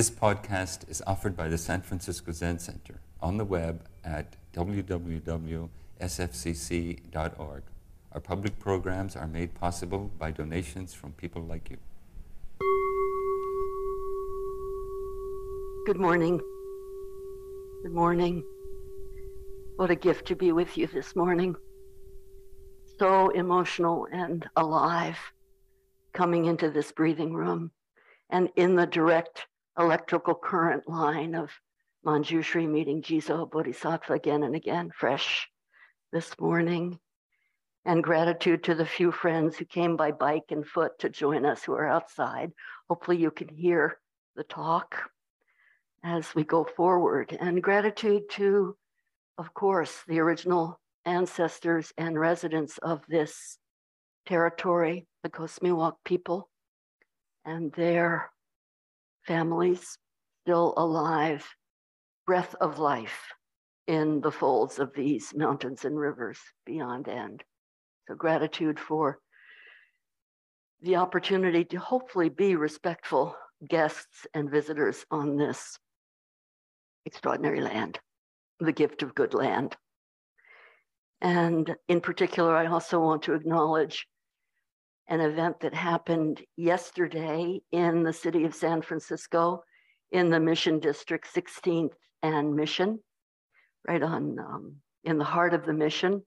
This podcast is offered by the San Francisco Zen Center on the web at www.sfcc.org. Our public programs are made possible by donations from people like you. Good morning. Good morning. What a gift to be with you this morning. So emotional and alive coming into this breathing room and in the direct electrical current line of Manjushri meeting Jizo Bodhisattva again and again, fresh this morning. And gratitude to the few friends who came by bike and foot to join us who are outside. Hopefully you can hear the talk as we go forward. And gratitude to, of course, the original ancestors and residents of this territory, the Coast Miwok people, and their families still alive, breath of life in the folds of these mountains and rivers beyond end. So gratitude for the opportunity to hopefully be respectful guests and visitors on this extraordinary land, the gift of good land. And in particular, I also want to acknowledge an event that happened yesterday in the city of San Francisco in the Mission District, 16th and Mission, right on in the heart of the Mission,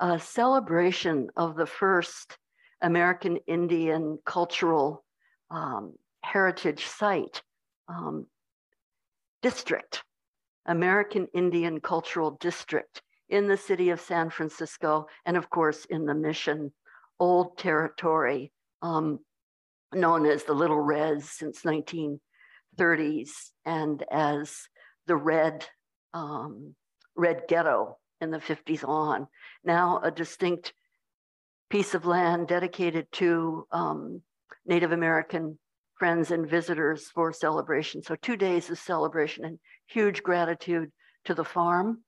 a celebration of the first American Indian cultural heritage site district, American Indian Cultural District, in the city of San Francisco, and of course in the Mission, old territory known as the Little Res since 1930s, and as the Red Ghetto in the 50s on. Now a distinct piece of land dedicated to Native American friends and visitors for celebration. So 2 days of celebration, and huge gratitude to the farm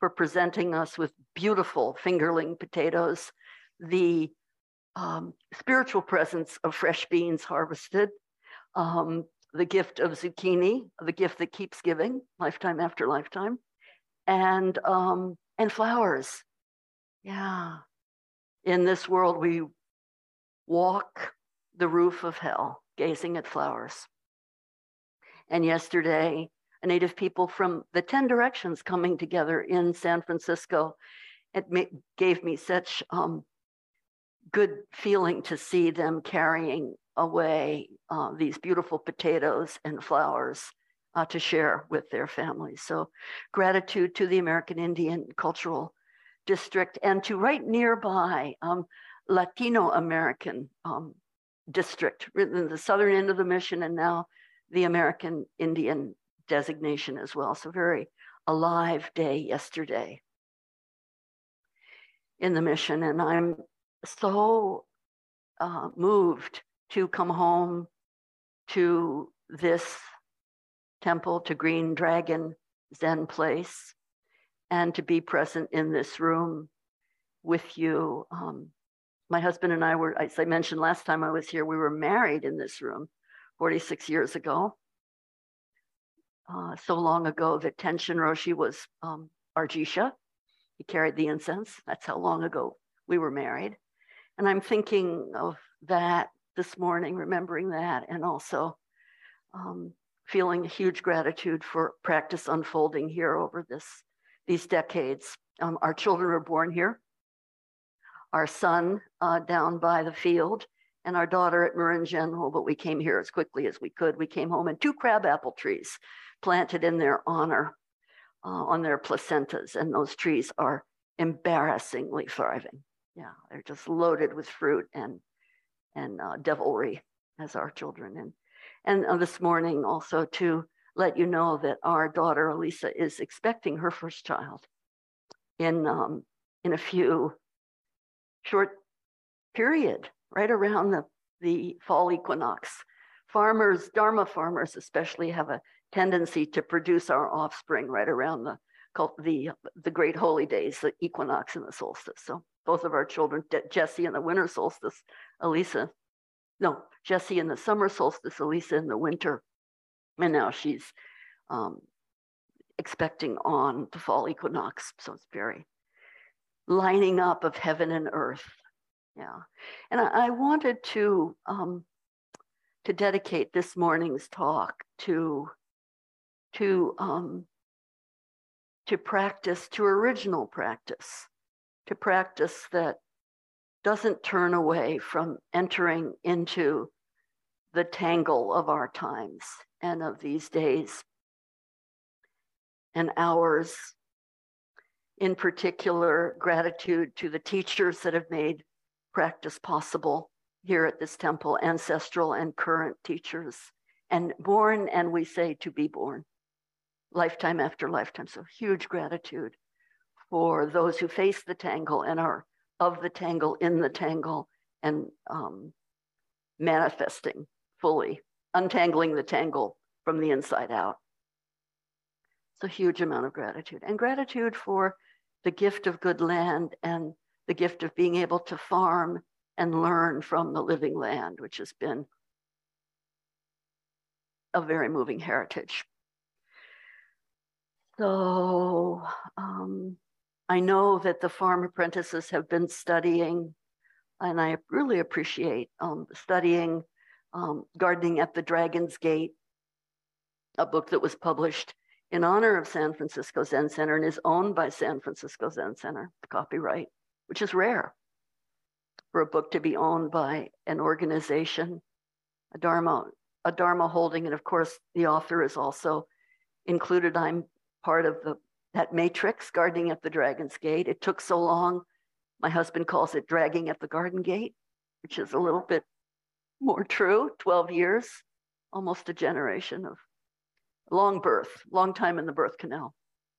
for presenting us with beautiful fingerling potatoes, the spiritual presence of fresh beans harvested, the gift of zucchini, the gift that keeps giving, lifetime after lifetime, and flowers. Yeah. In this world, we walk the roof of hell, gazing at flowers. And yesterday, Native people from the 10 directions coming together in San Francisco, it gave me such good feeling to see them carrying away these beautiful potatoes and flowers to share with their families. So gratitude to the American Indian Cultural District and to right nearby Latino American District, in the southern end of the Mission, and now the American Indian designation as well. So very alive day yesterday in the Mission. And I'm so moved to come home to this temple, to Green Dragon Zen place, and to be present in this room with you. My husband and I were, as I mentioned last time I was here, we were married in this room 46 years ago. So long ago that Tenshin Roshi was Arjisha. He carried the incense. That's how long ago we were married. And I'm thinking of that this morning, remembering that, and also feeling a huge gratitude for practice unfolding here over these decades. Our children were born here. Our son down by the field, and our daughter at Marin General, but we came here as quickly as we could. We came home, and 2 crabapple trees planted in their honor on their placentas, and those trees are embarrassingly thriving. Yeah, they're just loaded with fruit and devilry, as our children. And this morning also to let you know that our daughter Elisa is expecting her first child in a few short period, right around the fall equinox. Farmers, Dharma farmers especially, have a tendency to produce our offspring right around the great holy days, the equinox and the solstice. So both of our children, Jesse in the winter solstice, Elisa, no, Jesse in the summer solstice, Elisa in the winter And now she's expecting on the fall equinox. So it's very lining up of heaven and earth. Yeah. And I wanted to dedicate this morning's talk to practice, to original practice, to practice that doesn't turn away from entering into the tangle of our times and of these days and hours. In particular, gratitude to the teachers that have made practice possible here at this temple, ancestral and current teachers, and born, and we say to be born, lifetime after lifetime. So huge gratitude for those who face the tangle and are of the tangle, in the tangle, and manifesting fully, untangling the tangle from the inside out. It's a huge amount of gratitude, and gratitude for the gift of good land and the gift of being able to farm and learn from the living land, which has been a very moving heritage. So I know that the farm apprentices have been studying, and I really appreciate studying Gardening at the Dragon's Gate, a book that was published in honor of San Francisco Zen Center and is owned by San Francisco Zen Center, copyright, which is rare, for a book to be owned by an organization, a Dharma holding. And of course, the author is also included. I'm part of that matrix, Gardening at the Dragon's Gate. It took so long. My husband calls it dragging at the garden gate, which is a little bit more true. 12 years, almost a generation of long birth, long time in the birth canal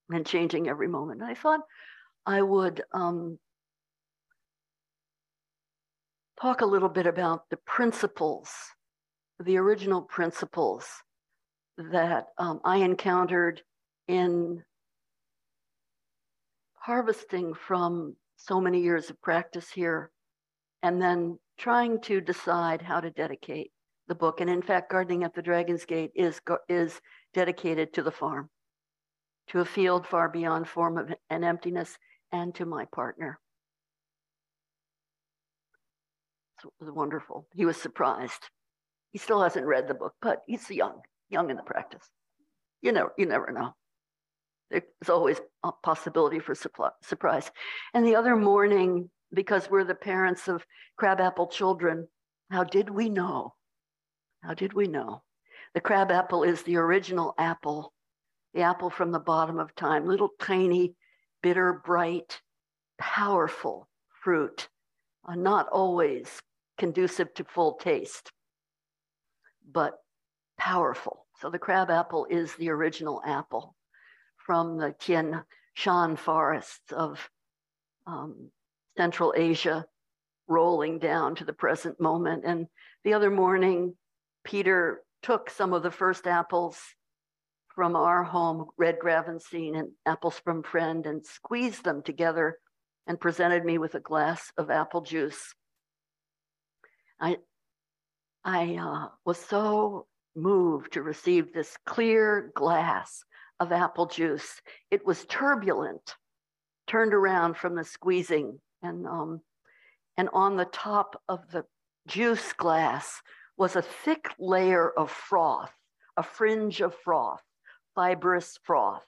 and changing every moment. I thought I would talk a little bit about the principles, the original principles that I encountered in harvesting from so many years of practice here, and then trying to decide how to dedicate the book. And in fact, Gardening at the Dragon's Gate is dedicated to the farm, to a field far beyond form and emptiness, and to my partner. It was wonderful. He was surprised. He still hasn't read the book, but he's young in the practice. You never know. There's always a possibility for surprise. And the other morning, because we're the parents of crabapple children, how did we know? How did we know? The crabapple is the original apple, the apple from the bottom of time, little tiny, bitter, bright, powerful fruit, are not always conducive to full taste, but powerful. So the crab apple is the original apple from the Thich Nhat Hanh forests of Central Asia, rolling down to the present moment. And the other morning, Peter took some of the first apples from our home, red Gravenstein and apples from friend, and squeezed them together and presented me with a glass of apple juice. I was so moved to receive this clear glass of apple juice. It was turbulent, turned around from the squeezing, and on the top of the juice glass was a thick layer of froth, a fringe of froth, fibrous froth.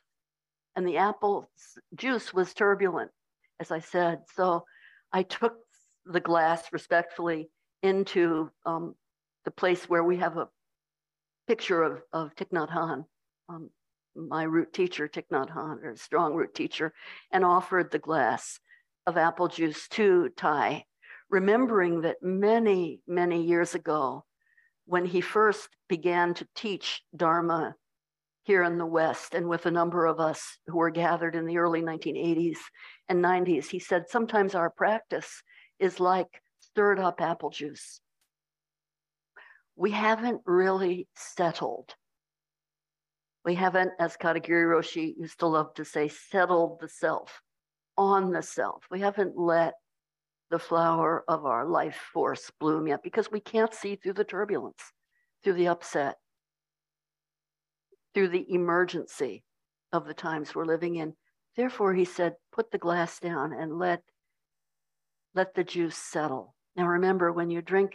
And the apple juice was turbulent, as I said. So I took the glass respectfully into the place where we have a picture of Thich Nhat Hanh, my root teacher, Thich Nhat Hanh, or strong root teacher, and offered the glass of apple juice to Thai, remembering that many, many years ago, when he first began to teach Dharma here in the West, and with a number of us who were gathered in the early 1980s and 90s, he said, sometimes our practice is like stirred up apple juice. We haven't really settled. We haven't, as Katagiri Roshi used to love to say, settled the self, on the self. We haven't let the flower of our life force bloom yet, because we can't see through the turbulence, through the upset. through the emergency of the times we're living in. Therefore, he said, put the glass down and let the juice settle. Now, remember, when you drink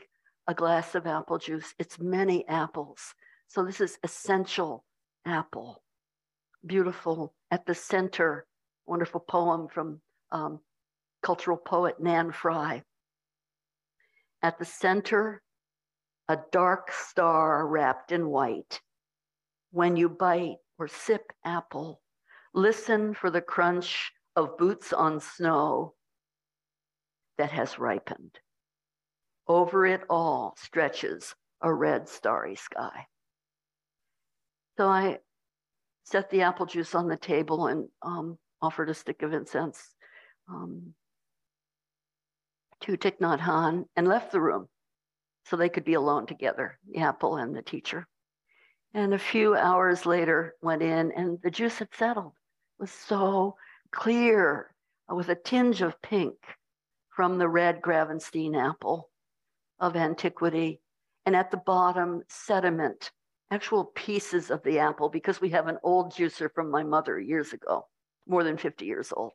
a glass of apple juice, it's many apples. So this is essential apple. Beautiful, at the center, wonderful poem from cultural poet Nan Fry. At the center, a dark star wrapped in white. When you bite or sip apple, listen for the crunch of boots on snow that has ripened. Over it all stretches a red starry sky. So I set the apple juice on the table and offered a stick of incense to Thich Nhat Hanh and left the room so they could be alone together, the apple and the teacher. And a few hours later went in and the juice had settled. It was so clear with a tinge of pink from the red Gravenstein apple of antiquity. And at the bottom, sediment, actual pieces of the apple, because we have an old juicer from my mother years ago, more than 50 years old.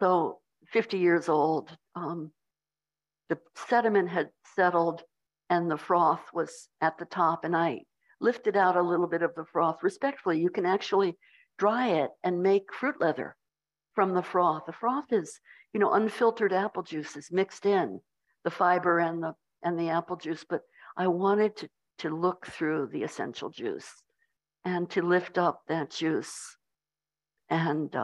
So 50 years old, the sediment had settled and the froth was at the top, and I lifted out a little bit of the froth. Respectfully, you can actually dry it and make fruit leather from the froth. The froth is, you know, unfiltered apple juice is mixed in, the fiber and the apple juice, but I wanted to look through the essential juice and to lift up that juice and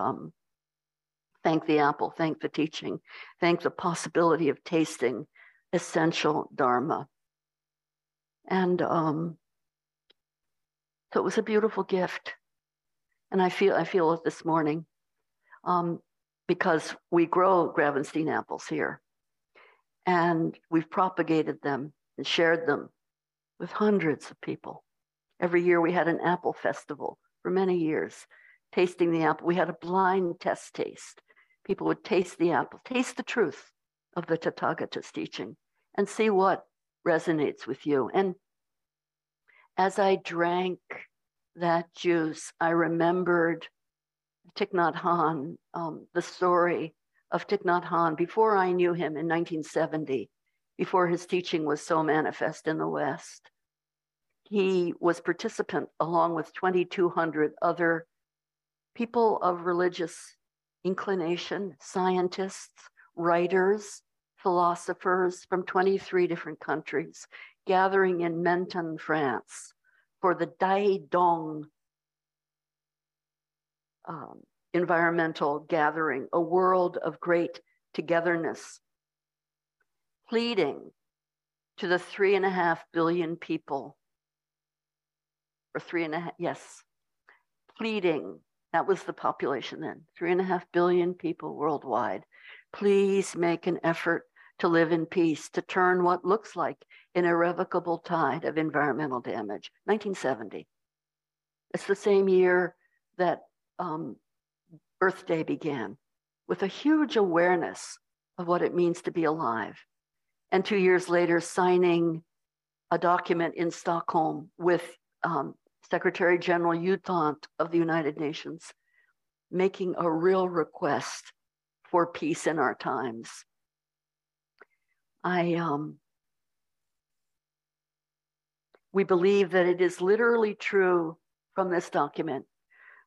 thank the apple, thank the teaching, thank the possibility of tasting essential Dharma. And so it was a beautiful gift. And I feel it this morning because we grow Gravenstein apples here and we've propagated them and shared them with hundreds of people. Every year we had an apple festival for many years, tasting the apple. We had a blind test taste. People would taste the apple, taste the truth of the Tathagata's teaching and see what resonates with you. And as I drank that juice, I remembered Thich Nhat Hanh, the story of Thich Nhat Hanh before I knew him in 1970, before his teaching was so manifest in the West. He was participant along with 2,200 other people of religious inclination, scientists, writers, philosophers from 23 different countries, gathering in Menton, France, for the Dai Dong environmental gathering, a world of great togetherness, pleading to the 3.5 billion people, or pleading, that was the population then, 3.5 billion people worldwide, please make an effort to live in peace, to turn what looks like an irrevocable tide of environmental damage, 1970. It's the same year that Earth Day began, with a huge awareness of what it means to be alive. And 2 years later, signing a document in Stockholm with Secretary General U Thant of the United Nations, making a real request for peace in our times. We believe that it is literally true from this document.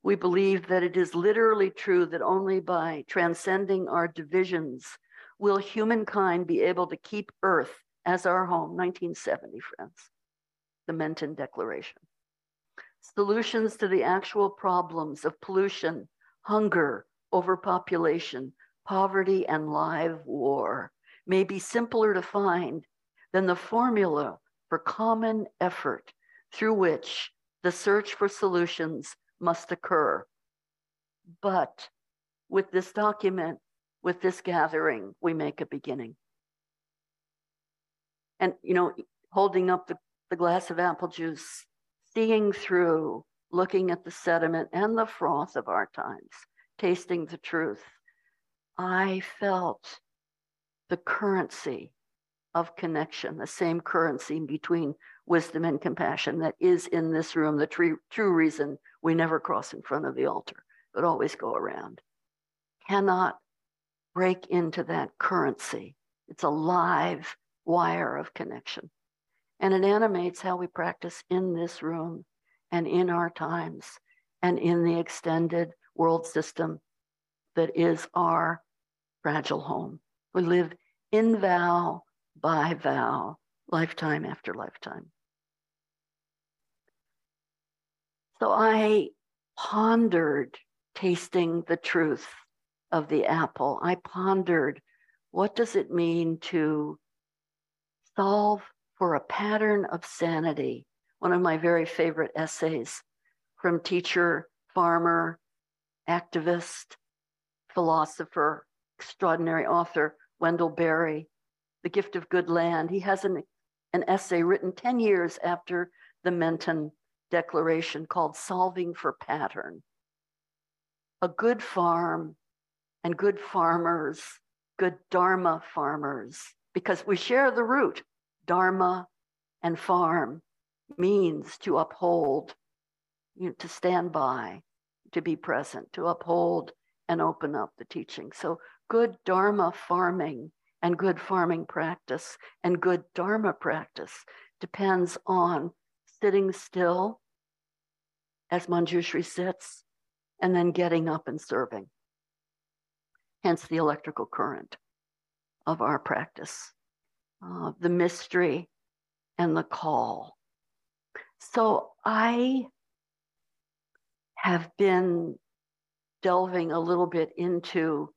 We believe that it is literally true that only by transcending our divisions will humankind be able to keep Earth as our home, 1970, friends, the Menton Declaration. Solutions to the actual problems of pollution, hunger, overpopulation, poverty, and live war may be simpler to find than the formula for common effort through which the search for solutions must occur. But with this document, with this gathering, we make a beginning. And, you know, holding up the glass of apple juice, seeing through, looking at the sediment and the froth of our times, tasting the truth, I felt the currency of connection, the same currency between wisdom and compassion that is in this room, the true reason we never cross in front of the altar, but always go around, cannot break into that currency. It's a live wire of connection. And it animates how we practice in this room and in our times and in the extended world system that is our fragile home. We live in vow, by vow, lifetime after lifetime. So I pondered tasting the truth of the apple. I pondered, what does it mean to solve for a pattern of sanity? One of my very favorite essays from teacher, farmer, activist, philosopher, extraordinary author, Wendell Berry, The Gift of Good Land. He has an essay written 10 years after the Menton Declaration called Solving for Pattern. A good farm and good farmers, good Dharma farmers, because we share the root. Dharma and farm means to uphold, to stand by, to be present, to uphold and open up the teaching. So good Dharma farming and good farming practice and good Dharma practice depends on sitting still as Manjushri sits and then getting up and serving. Hence the electrical current of our practice, the mystery and the call. So I have been delving a little bit into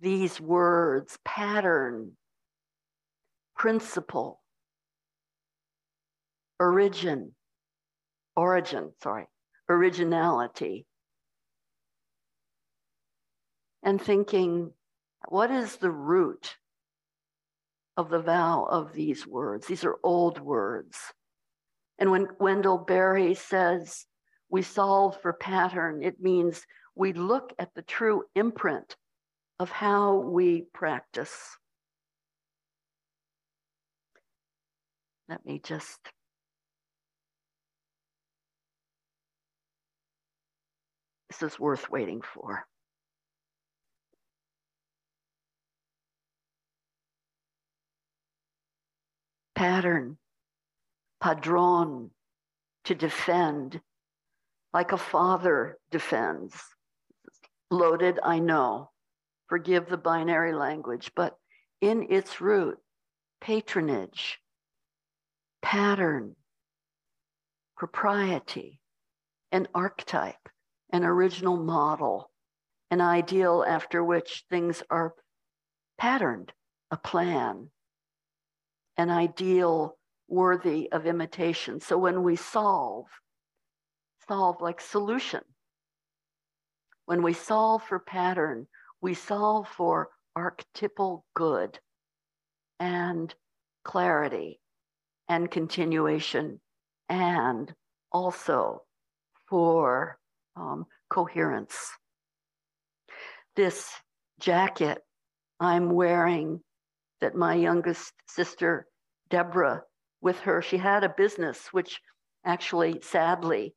these words, pattern, principle, originality, and thinking, what is the root of the vow of these words? These are old words. And when Wendell Berry says, we solve for pattern, it means we look at the true imprint of how we practice. Let me just this is worth waiting for. Pattern, padron, to defend, like a father defends. Loaded, I know. Forgive the binary language, but in its root, patronage, pattern, propriety, an archetype, an original model, an ideal after which things are patterned, a plan, an ideal worthy of imitation. So when we solve like solution. When we solve for pattern, we solve for archetypal good and clarity and continuation, and also for coherence. This jacket I'm wearing that my youngest sister, Deborah, with her, she had a business which actually sadly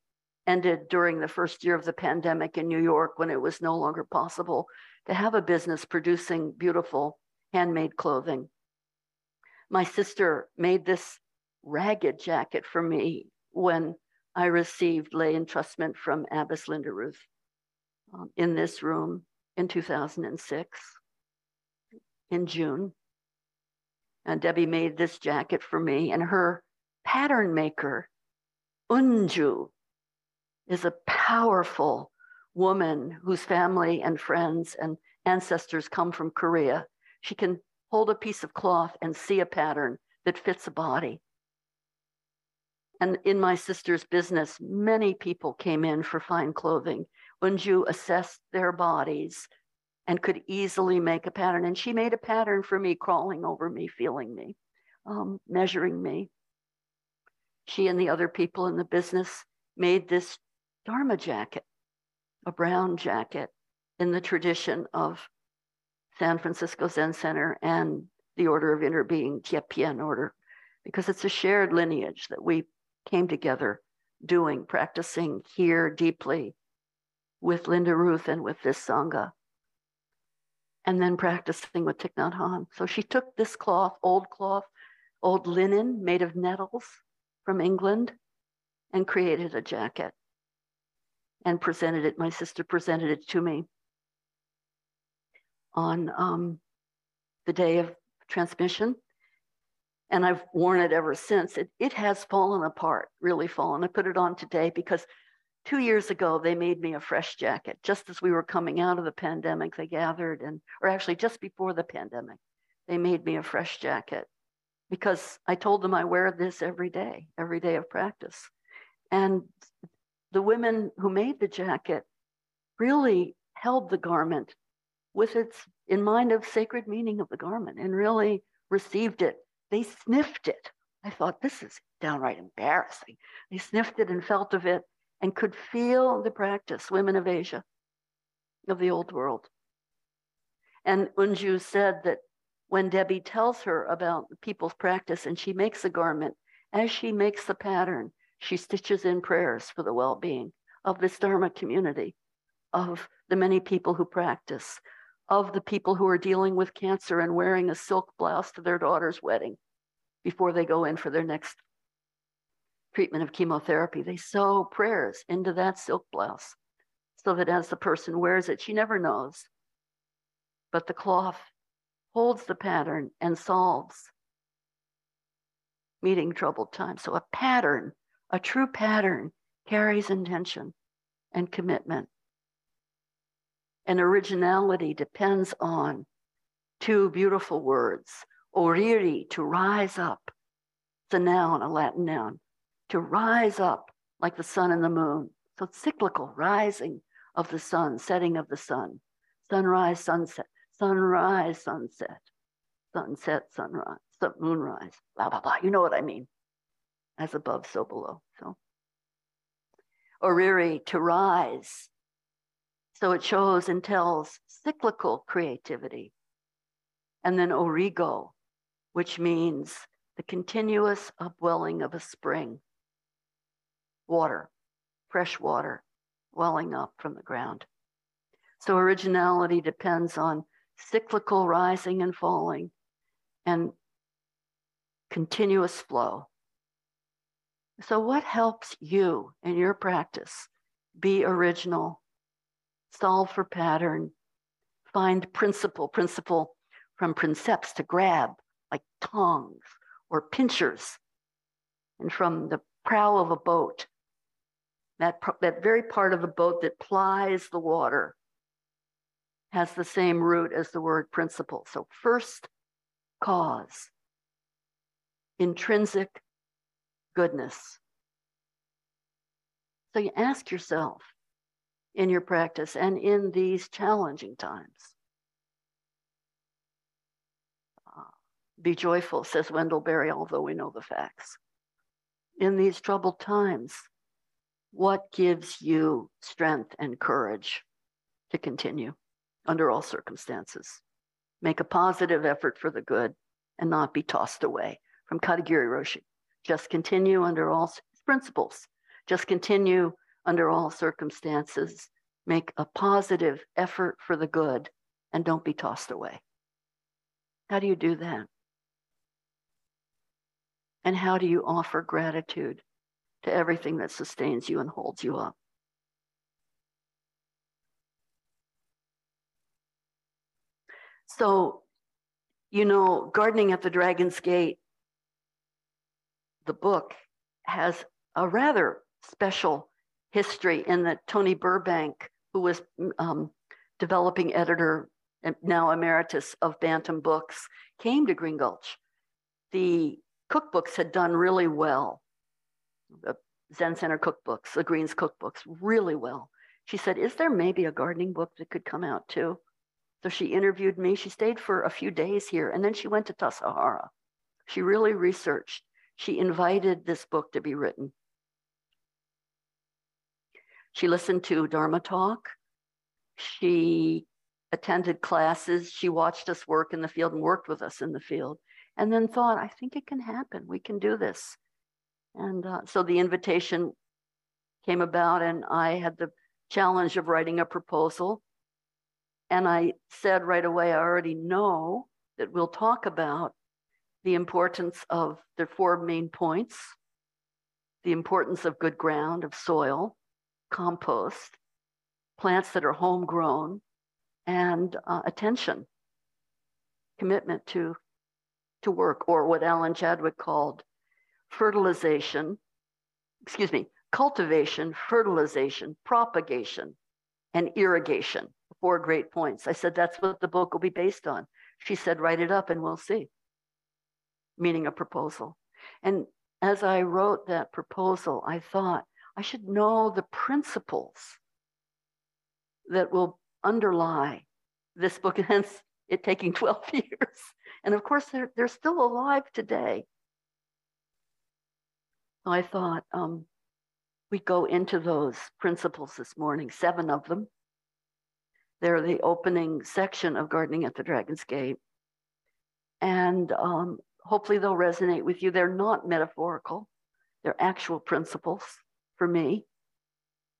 ended during the first year of the pandemic in New York, when it was no longer possible to have a business producing beautiful handmade clothing. My sister made this ragged jacket for me when I received lay entrustment from Abbess Linda Ruth in this room in 2006, in June. And Debbie made this jacket for me, and her pattern maker, Unju, is a powerful woman whose family and friends and ancestors come from Korea. She can hold a piece of cloth and see a pattern that fits a body. And in my sister's business, many people came in for fine clothing. Unju assessed their bodies and could easily make a pattern. And she made a pattern for me, crawling over me, feeling me, measuring me. She and the other people in the business made this Dharma jacket, a brown jacket, in the tradition of San Francisco Zen Center and the Order of Interbeing, Tiepian Order. because it's a shared lineage that we came together doing, practicing here deeply with Linda Ruth and with this Sangha, and then practicing with Thich Nhat Hanh. So she took this cloth, old linen made of nettles from England, and created a jacket and presented it. My sister presented it to me on the day of transmission. And I've worn it ever since. It has fallen apart, really fallen. I put it on today because 2 years ago, they made me a fresh jacket. Just as we were coming out of the pandemic, they gathered or actually just before the pandemic, they made me a fresh jacket because I told them I wear this every day of practice. And the women who made the jacket really held the garment with its in mind of sacred meaning of the garment and really received it. They sniffed it. I thought, this is downright embarrassing. They sniffed it and felt of it and could feel the practice, women of Asia, of the old world. And Unju said that when Debbie tells her about people's practice and she makes a garment, as she makes the pattern, she stitches in prayers for the well-being of this Dharma community, of the many people who practice, of the people who are dealing with cancer and wearing a silk blouse to their daughter's wedding before they go in for their next treatment of chemotherapy. They sew prayers into that silk blouse so that as the person wears it, she never knows. But the cloth holds the pattern and solves meeting troubled times. So a pattern, a true pattern, carries intention and commitment. And originality depends on two beautiful words, oriri, to rise up. It's a noun, a Latin noun, to rise up like the sun and the moon. So it's cyclical, rising of the sun, setting of the sun, sunrise, sunset, sunrise, moonrise, blah, blah, blah. You know what I mean. As above, so below. So oriri, to rise. So it shows and tells cyclical creativity. And then origo, which means the continuous upwelling of a spring. Water, fresh water, welling up from the ground. So originality depends on cyclical rising and falling and continuous flow. So what helps you in your practice be original? Solve for pattern, find principle from princeps, to grab, like tongs or pincers. And from the prow of a boat, that very part of the boat that plies the water has the same root as the word principle. So first cause, intrinsic goodness. So you ask yourself, in your practice and in these challenging times. Be joyful, says Wendell Berry, although we know the facts. In these troubled times, what gives you strength and courage to continue under all circumstances? Make a positive effort for the good and not be tossed away. From Katagiri Roshi, just continue under all principles. Just continue under all circumstances, make a positive effort for the good and don't be tossed away. How do you do that? And how do you offer gratitude to everything that sustains you and holds you up? So, you know, Gardening at the Dragon's Gate, the book, has a rather special history in that Tony Burbank, who was developing editor and now emeritus of Bantam Books, came to Green Gulch. The cookbooks had done really well. The Zen Center cookbooks, the Green's cookbooks, really well. She said, is there maybe a gardening book that could come out too? So she interviewed me. She stayed for a few days here and then she went to Tassajara. She really researched. She invited this book to be written. She listened to Dharma talk. She attended classes. She watched us work in the field and worked with us in the field. and then thought, I think it can happen. We can do this. And so the invitation came about, and I had the challenge of writing a proposal. And I said right away, I already know that we'll talk about the importance of the four main points, the importance of good ground, of soil, compost, plants that are homegrown, and attention, commitment to work, or what Alan Chadwick called cultivation, fertilization, propagation, and irrigation, four great points. I said, that's what the book will be based on. She said, write it up and we'll see, meaning a proposal. And as I wrote that proposal, I thought, I should know the principles that will underlie this book, hence it taking 12 years. And of course, they're still alive today. So I thought we go into those principles this morning, 7 of them. They're the opening section of Gardening at the Dragon's Gate. And hopefully they'll resonate with you. They're not metaphorical. They're actual principles for me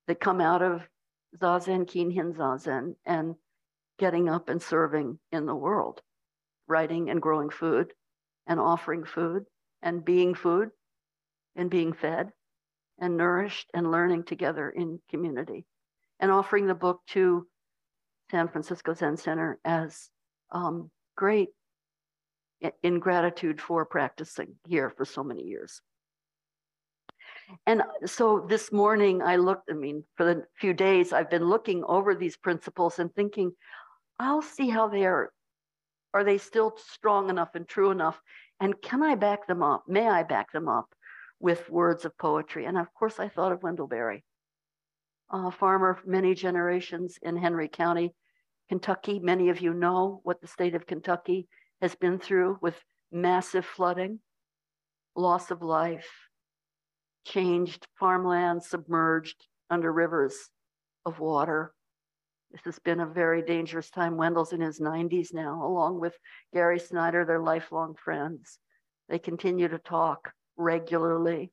that come out of Zazen, Kinhin Zazen, and getting up and serving in the world, writing and growing food and offering food and being food and being fed and nourished and learning together in community, and offering the book to San Francisco Zen Center as great in gratitude for practicing here for so many years. And so this morning I looked, for the few days I've been looking over these principles and thinking, I'll see how they are they still strong enough and true enough? And can I back them up? May I back them up with words of poetry? And of course I thought of Wendell Berry, a farmer for many generations in Henry County, Kentucky. Many of you know what the state of Kentucky has been through with massive flooding, loss of life, changed farmland, submerged under rivers of water. This has been a very dangerous time. Wendell's in his 90s now, along with Gary Snyder, their lifelong friends. They continue to talk regularly.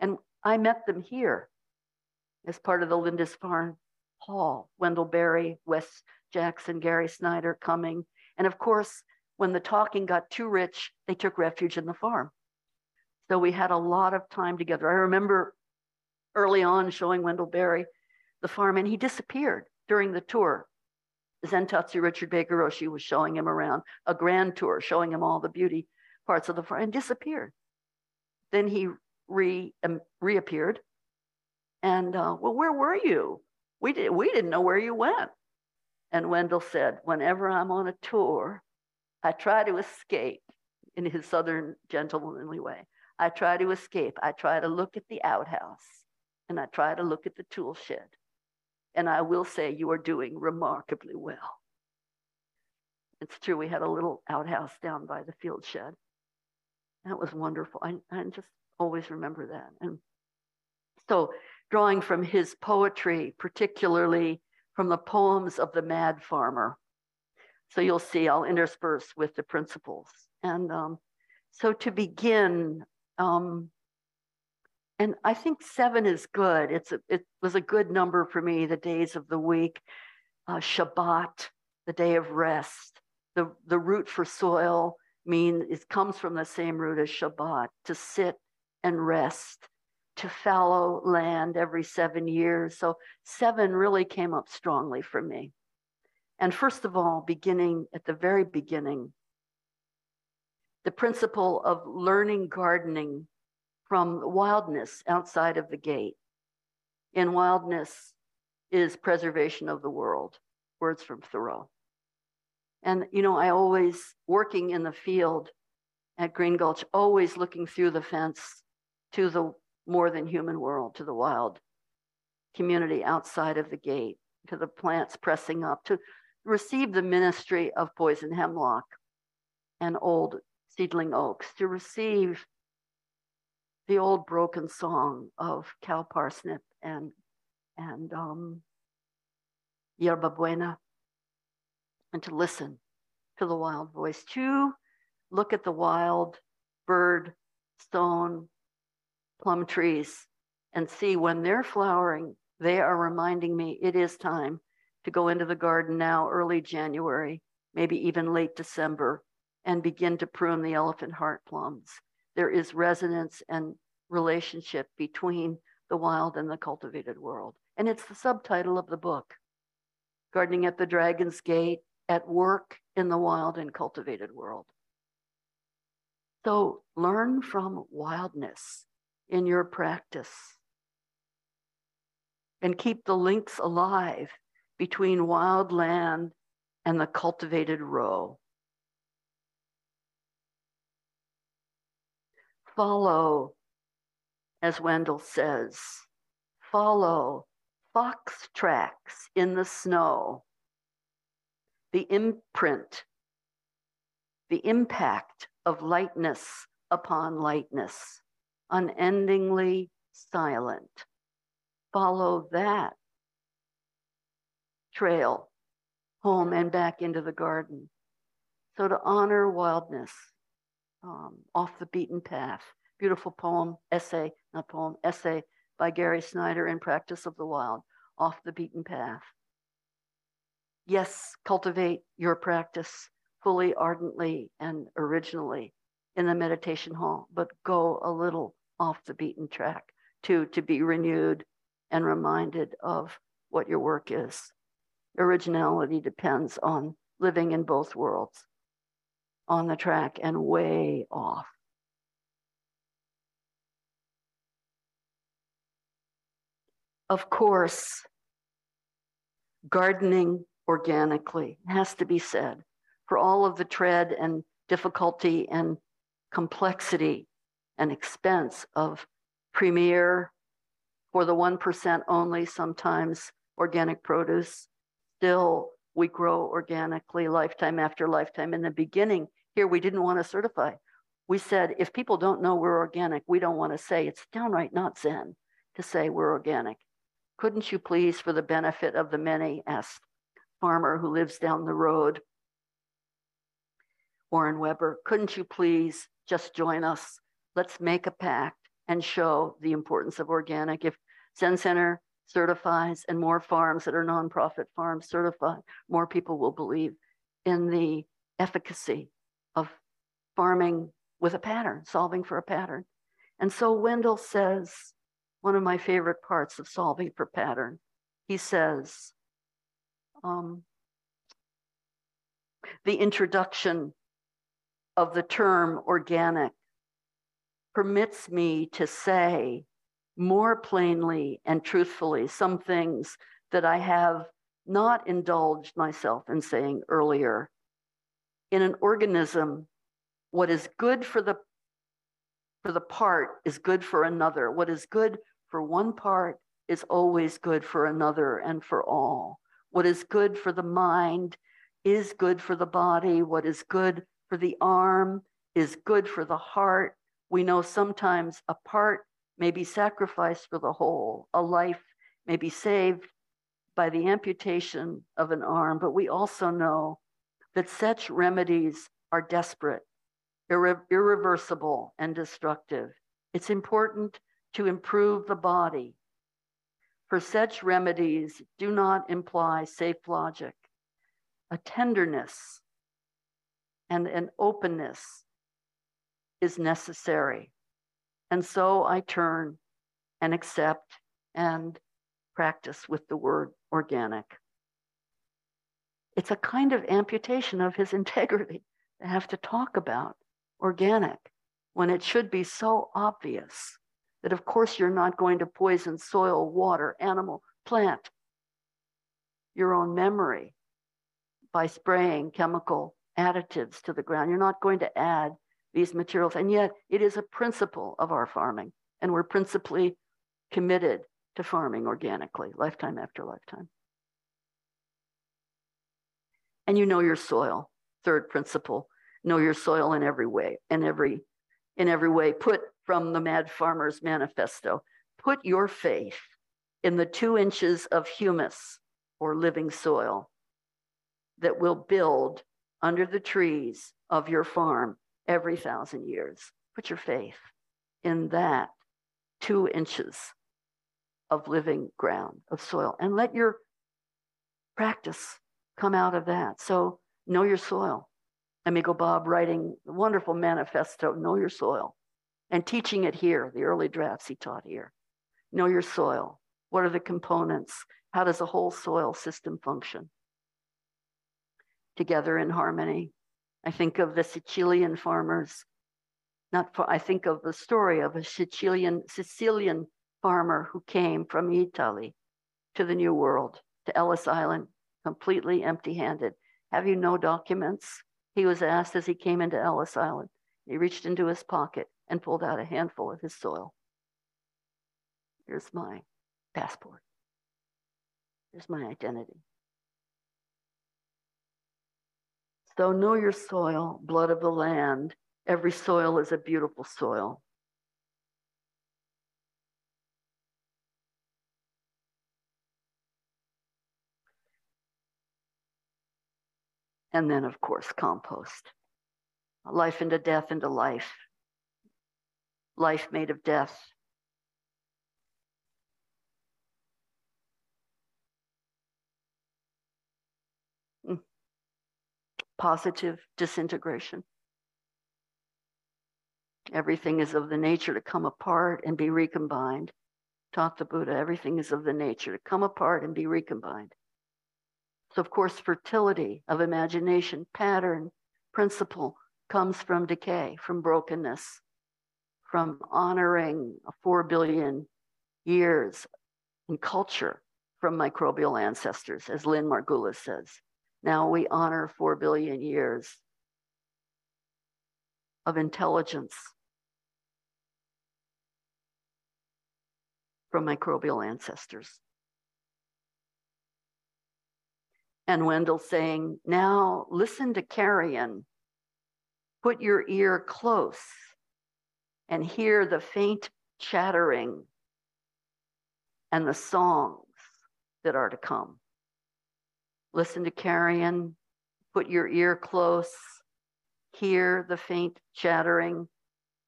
And I met them here as part of the Lindisfarne Hall. Wendell Berry, Wes Jackson, Gary Snyder coming. And of course, when the talking got too rich, they took refuge in the farm. So we had a lot of time together. I remember early on showing Wendell Berry the farm, and he disappeared during the tour. Zentatsu Richard Baker Roshi was showing him around, a grand tour, showing him all the beauty parts of the farm, and disappeared. Then he reappeared, and well, where were you? We didn't know where you went. And Wendell said, whenever I'm on a tour, I try to escape, in his southern gentlemanly way. I try to escape. I try to look at the outhouse, and I try to look at the tool shed. And I will say you are doing remarkably well. It's true, we had a little outhouse down by the field shed. That was wonderful. I just always remember that. And so drawing from his poetry, particularly from the poems of the Mad Farmer. So you'll see I'll intersperse with the principles. And so to begin, and I think 7 is good. It was a good number for me, the days of the week, Shabbat, the day of rest. The root for soil it comes from the same root as Shabbat, to sit and rest, to fallow land every 7 years. So 7 really came up strongly for me. And first of all, beginning at the very beginning, the principle of learning gardening from wildness outside of the gate. In wildness is preservation of the world, words from Thoreau. And, you know, I always, working in the field at Green Gulch, always looking through the fence to the more than human world, to the wild community outside of the gate, to the plants pressing up, to receive the ministry of poison hemlock and old seedling oaks, to receive the old broken song of cow parsnip and yerba buena, and to listen to the wild voice, to look at the wild bird, stone, plum trees, and see when they're flowering, they are reminding me it is time to go into the garden now, early January, maybe even late December, and begin to prune the elephant heart plums. There is resonance and relationship between the wild and the cultivated world. And it's the subtitle of the book, Gardening at the Dragon's Gate, at work in the wild and cultivated world. So learn from wildness in your practice and keep the links alive between wild land and the cultivated row. Follow, as Wendell says, follow fox tracks in the snow, the imprint, the impact of lightness upon lightness, unendingly silent. Follow that trail home and back into the garden. So to honor wildness, off the beaten path. Beautiful poem, essay, not poem, essay by Gary Snyder in Practice of the Wild, Off the Beaten Path. Yes, cultivate your practice fully, ardently, and originally in the meditation hall, but go a little off the beaten track too, to be renewed and reminded of what your work is. Originality depends on living in both worlds, on the track and way off. Of course, gardening organically has to be said, for all of the tread and difficulty and complexity and expense of premier, for the 1% only, sometimes organic produce. Still, we grow organically lifetime after lifetime. In the beginning here, we didn't want to certify. We said, if people don't know we're organic, we don't want to say. It's downright not Zen to say we're organic. Couldn't you please, for the benefit of the many, asked a farmer who lives down the road, Warren Weber, couldn't you please just join us? Let's make a pact and show the importance of organic. If Zen Center certifies and more farms that are nonprofit farms certify, more people will believe in the efficacy of farming with a pattern, solving for a pattern. And so Wendell says, one of my favorite parts of solving for pattern, he says, the introduction of the term organic permits me to say more plainly and truthfully some things that I have not indulged myself in saying earlier. In an organism, what is good for the part is good for another. What is good for one part is always good for another and for all. What is good for the mind is good for the body. What is good for the arm is good for the heart. We know sometimes a part may be sacrificed for the whole. A life may be saved by the amputation of an arm, but we also know that such remedies are desperate, irreversible, and destructive. It's important to improve the body, for such remedies do not imply safe logic. A tenderness and an openness is necessary. And so I turn and accept and practice with the word organic. It's a kind of amputation of his integrity to have to talk about organic when it should be so obvious that of course you're not going to poison soil, water, animal, plant, your own memory by spraying chemical additives to the ground. You're not going to add these materials. And yet it is a principle of our farming. And we're principally committed to farming organically, lifetime after lifetime. And you know your soil, third principle, know your soil in every way, in every way, put from the Mad Farmer's Manifesto, put your faith in the 2 inches of humus or living soil that will build under the trees of your farm every 1,000 years. Put your faith in that 2 inches of living ground, of soil, and let your practice come out of that. So know your soil. Amigo Bob writing a wonderful manifesto, Know Your Soil, and teaching it here, the early drafts he taught here. Know your soil. What are the components? How does a whole soil system function? Together in harmony. I think of the Sicilian farmers. I think of the story of a Sicilian farmer who came from Italy to the New World, to Ellis Island, completely empty-handed. Have you no documents? He was asked as he came into Ellis Island. He reached into his pocket and pulled out a handful of his soil. Here's my passport. Here's my identity. So know your soil, blood of the land. Every soil is a beautiful soil. And then, of course, compost. Life into death into life. Life made of death. Positive disintegration. Everything is of the nature to come apart and be recombined. Taught the Buddha, everything is of the nature to come apart and be recombined. So of course, fertility of imagination, pattern, principle comes from decay, from brokenness, from honoring 4 billion years in culture from microbial ancestors, as Lynn Margulis says. Now we honor 4 billion years of intelligence from microbial ancestors. And Wendell saying, now listen to carrion, put your ear close and hear the faint chattering and the songs that are to come. Listen to carrion, put your ear close, hear the faint chattering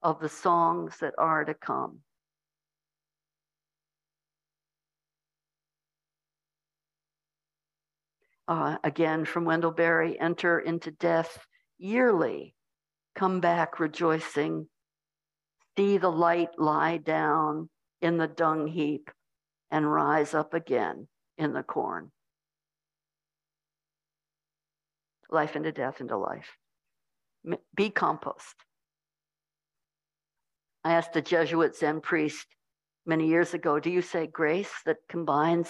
of the songs that are to come. Again, from Wendell Berry, enter into death yearly, come back rejoicing, see the light lie down in the dung heap and rise up again in the corn. Life into death into life. Be compost. I asked a Jesuit Zen priest many years ago, do you say grace that combines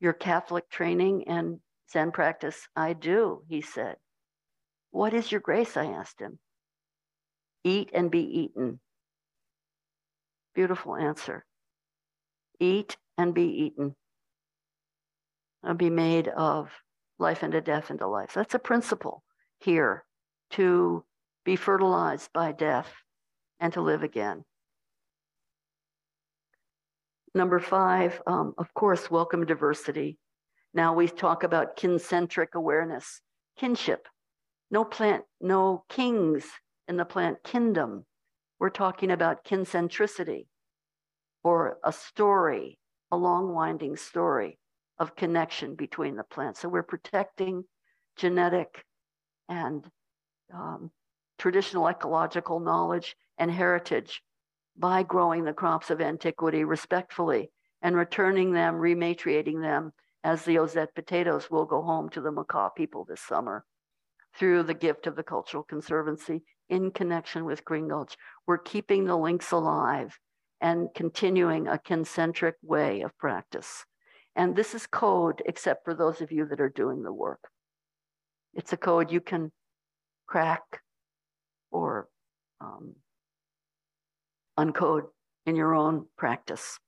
your Catholic training and Zen practice? I do, he said. What is your grace? I asked him. Eat and be eaten. Beautiful answer. Eat and be eaten. And be made of life into death into life. That's a principle here, to be fertilized by death and to live again. Number 5, of course, welcome diversity. Now we talk about kincentric awareness, kinship. No kings in the plant kingdom. We're talking about kincentricity, or a story, a long winding story of connection between the plants. So we're protecting genetic and traditional ecological knowledge and heritage by growing the crops of antiquity respectfully and returning them, rematriating them, as the Ozette potatoes will go home to the Macaw people this summer through the gift of the Cultural Conservancy in connection with Green Gulch. We're keeping the links alive and continuing a concentric way of practice. And this is code, except for those of you that are doing the work. It's a code you can crack or uncode in your own practice.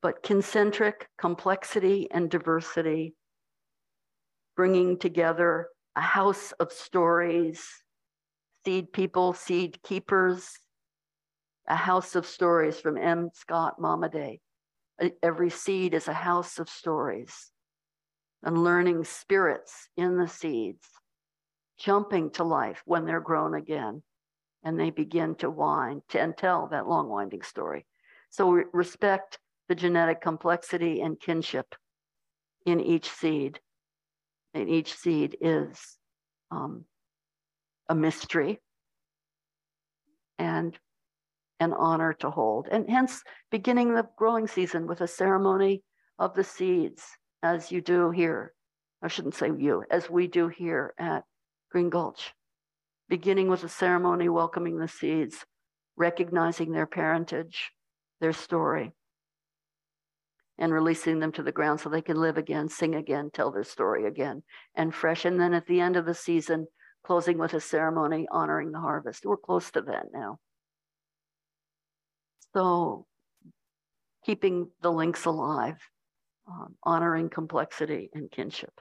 But concentric complexity and diversity, bringing together a house of stories, seed people, seed keepers, a house of stories from M. Scott Momaday. Every seed is a house of stories, and learning spirits in the seeds jumping to life when they're grown again, and they begin to wind and tell that long winding story. So we respect the genetic complexity and kinship in each seed. And each seed is a mystery and an honor to hold. And hence, beginning the growing season with a ceremony of the seeds, as you do here. I shouldn't say you, as we do here at Green Gulch. Beginning with a ceremony welcoming the seeds, recognizing their parentage, their story, and releasing them to the ground so they can live again, sing again, tell their story again, and fresh. And then at the end of the season, closing with a ceremony honoring the harvest. We're close to that now. So keeping the links alive, honoring complexity and kinship.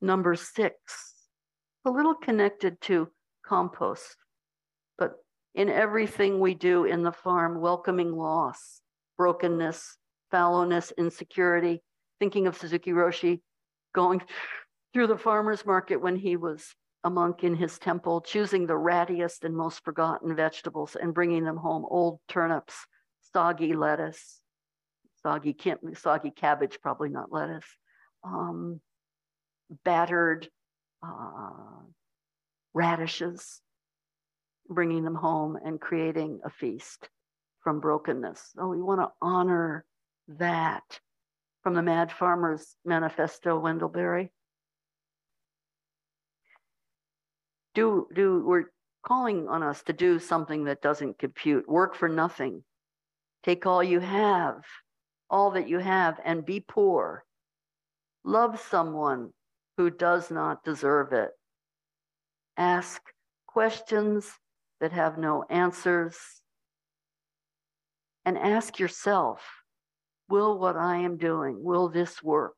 Number six, a little connected to compost, but in everything we do in the farm, welcoming loss, brokenness, fallowness, insecurity, thinking of Suzuki Roshi going through the farmer's market when he was a monk in his temple, choosing the rattiest and most forgotten vegetables and bringing them home, old turnips, soggy lettuce, soggy cabbage, probably not lettuce, battered radishes, bringing them home and creating a feast from brokenness. So we want to honor that from the Mad Farmer's Manifesto, Wendell Berry. We're calling on us to do something that doesn't compute. Work for nothing. Take all you have, all that you have, and be poor. Love someone who does not deserve it. Ask questions that have no answers. And ask yourself, will what I am doing, will this work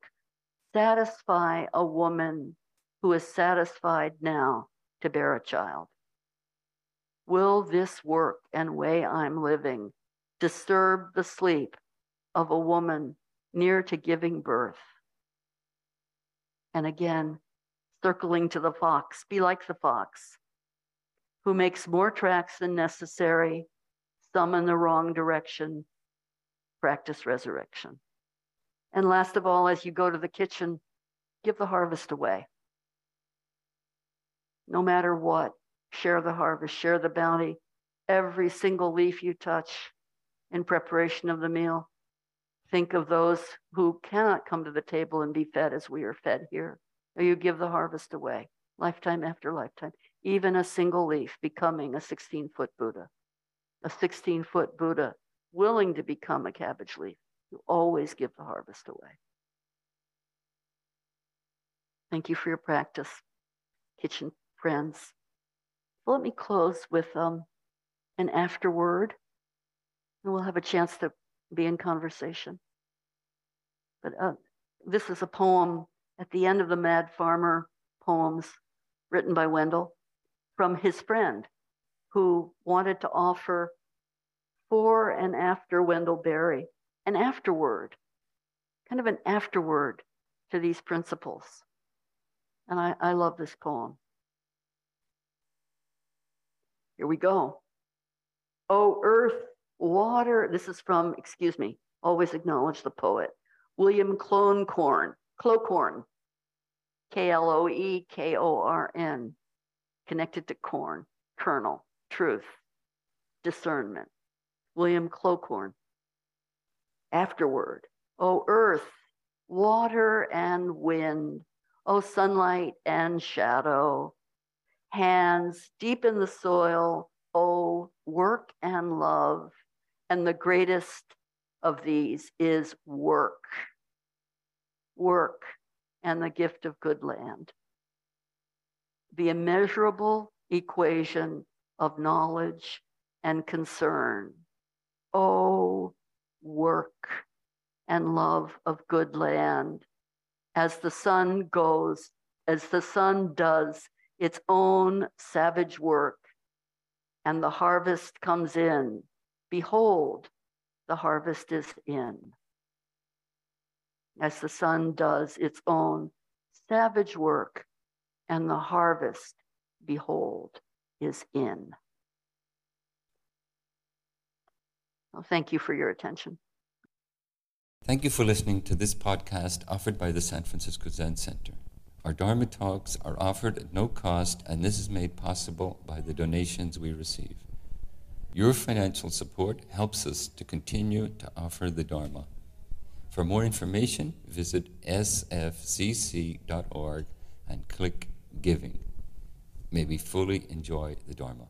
satisfy a woman who is satisfied now to bear a child? Will this work and way I'm living disturb the sleep of a woman near to giving birth? And again, circling to the fox, be like the fox who makes more tracks than necessary, some in the wrong direction, practice resurrection. And last of all, as you go to the kitchen, give the harvest away. No matter what, share the harvest, share the bounty. Every single leaf you touch in preparation of the meal, think of those who cannot come to the table and be fed as we are fed here. Or you give the harvest away, lifetime after lifetime, even a single leaf, becoming a 16-foot Buddha. A 16-foot Buddha willing to become a cabbage leaf. You always give the harvest away. Thank you for your practice, kitchen friends. Well, let me close with an afterword, and we'll have a chance to be in conversation. But this is a poem at the end of the Mad Farmer poems, written by Wendell, from his friend who wanted to offer for and after Wendell Berry, an afterword, kind of an afterword to these principles. And I love this poem. Here we go. Oh, earth, water. This is from, excuse me, always acknowledge the poet, William Cloekorn, K-L-O-E-K-O-R-N, connected to corn, kernel, truth, discernment. William Cloekorn. Afterward. O earth, water and wind, O sunlight and shadow, hands deep in the soil, O work and love, and the greatest of these is work. Work and the gift of good land. The immeasurable equation of knowledge and concern. Oh, work and love of good land. As the sun does its own savage work, and the harvest comes in. Behold, the harvest is in. As the sun does its own savage work, and the harvest, behold, is in. Well, thank you for your attention. Thank you for listening to this podcast offered by the San Francisco Zen Center. Our Dharma talks are offered at no cost, and this is made possible by the donations we receive. Your financial support helps us to continue to offer the Dharma. For more information, visit sfcc.org and click Giving. May we fully enjoy the Dharma.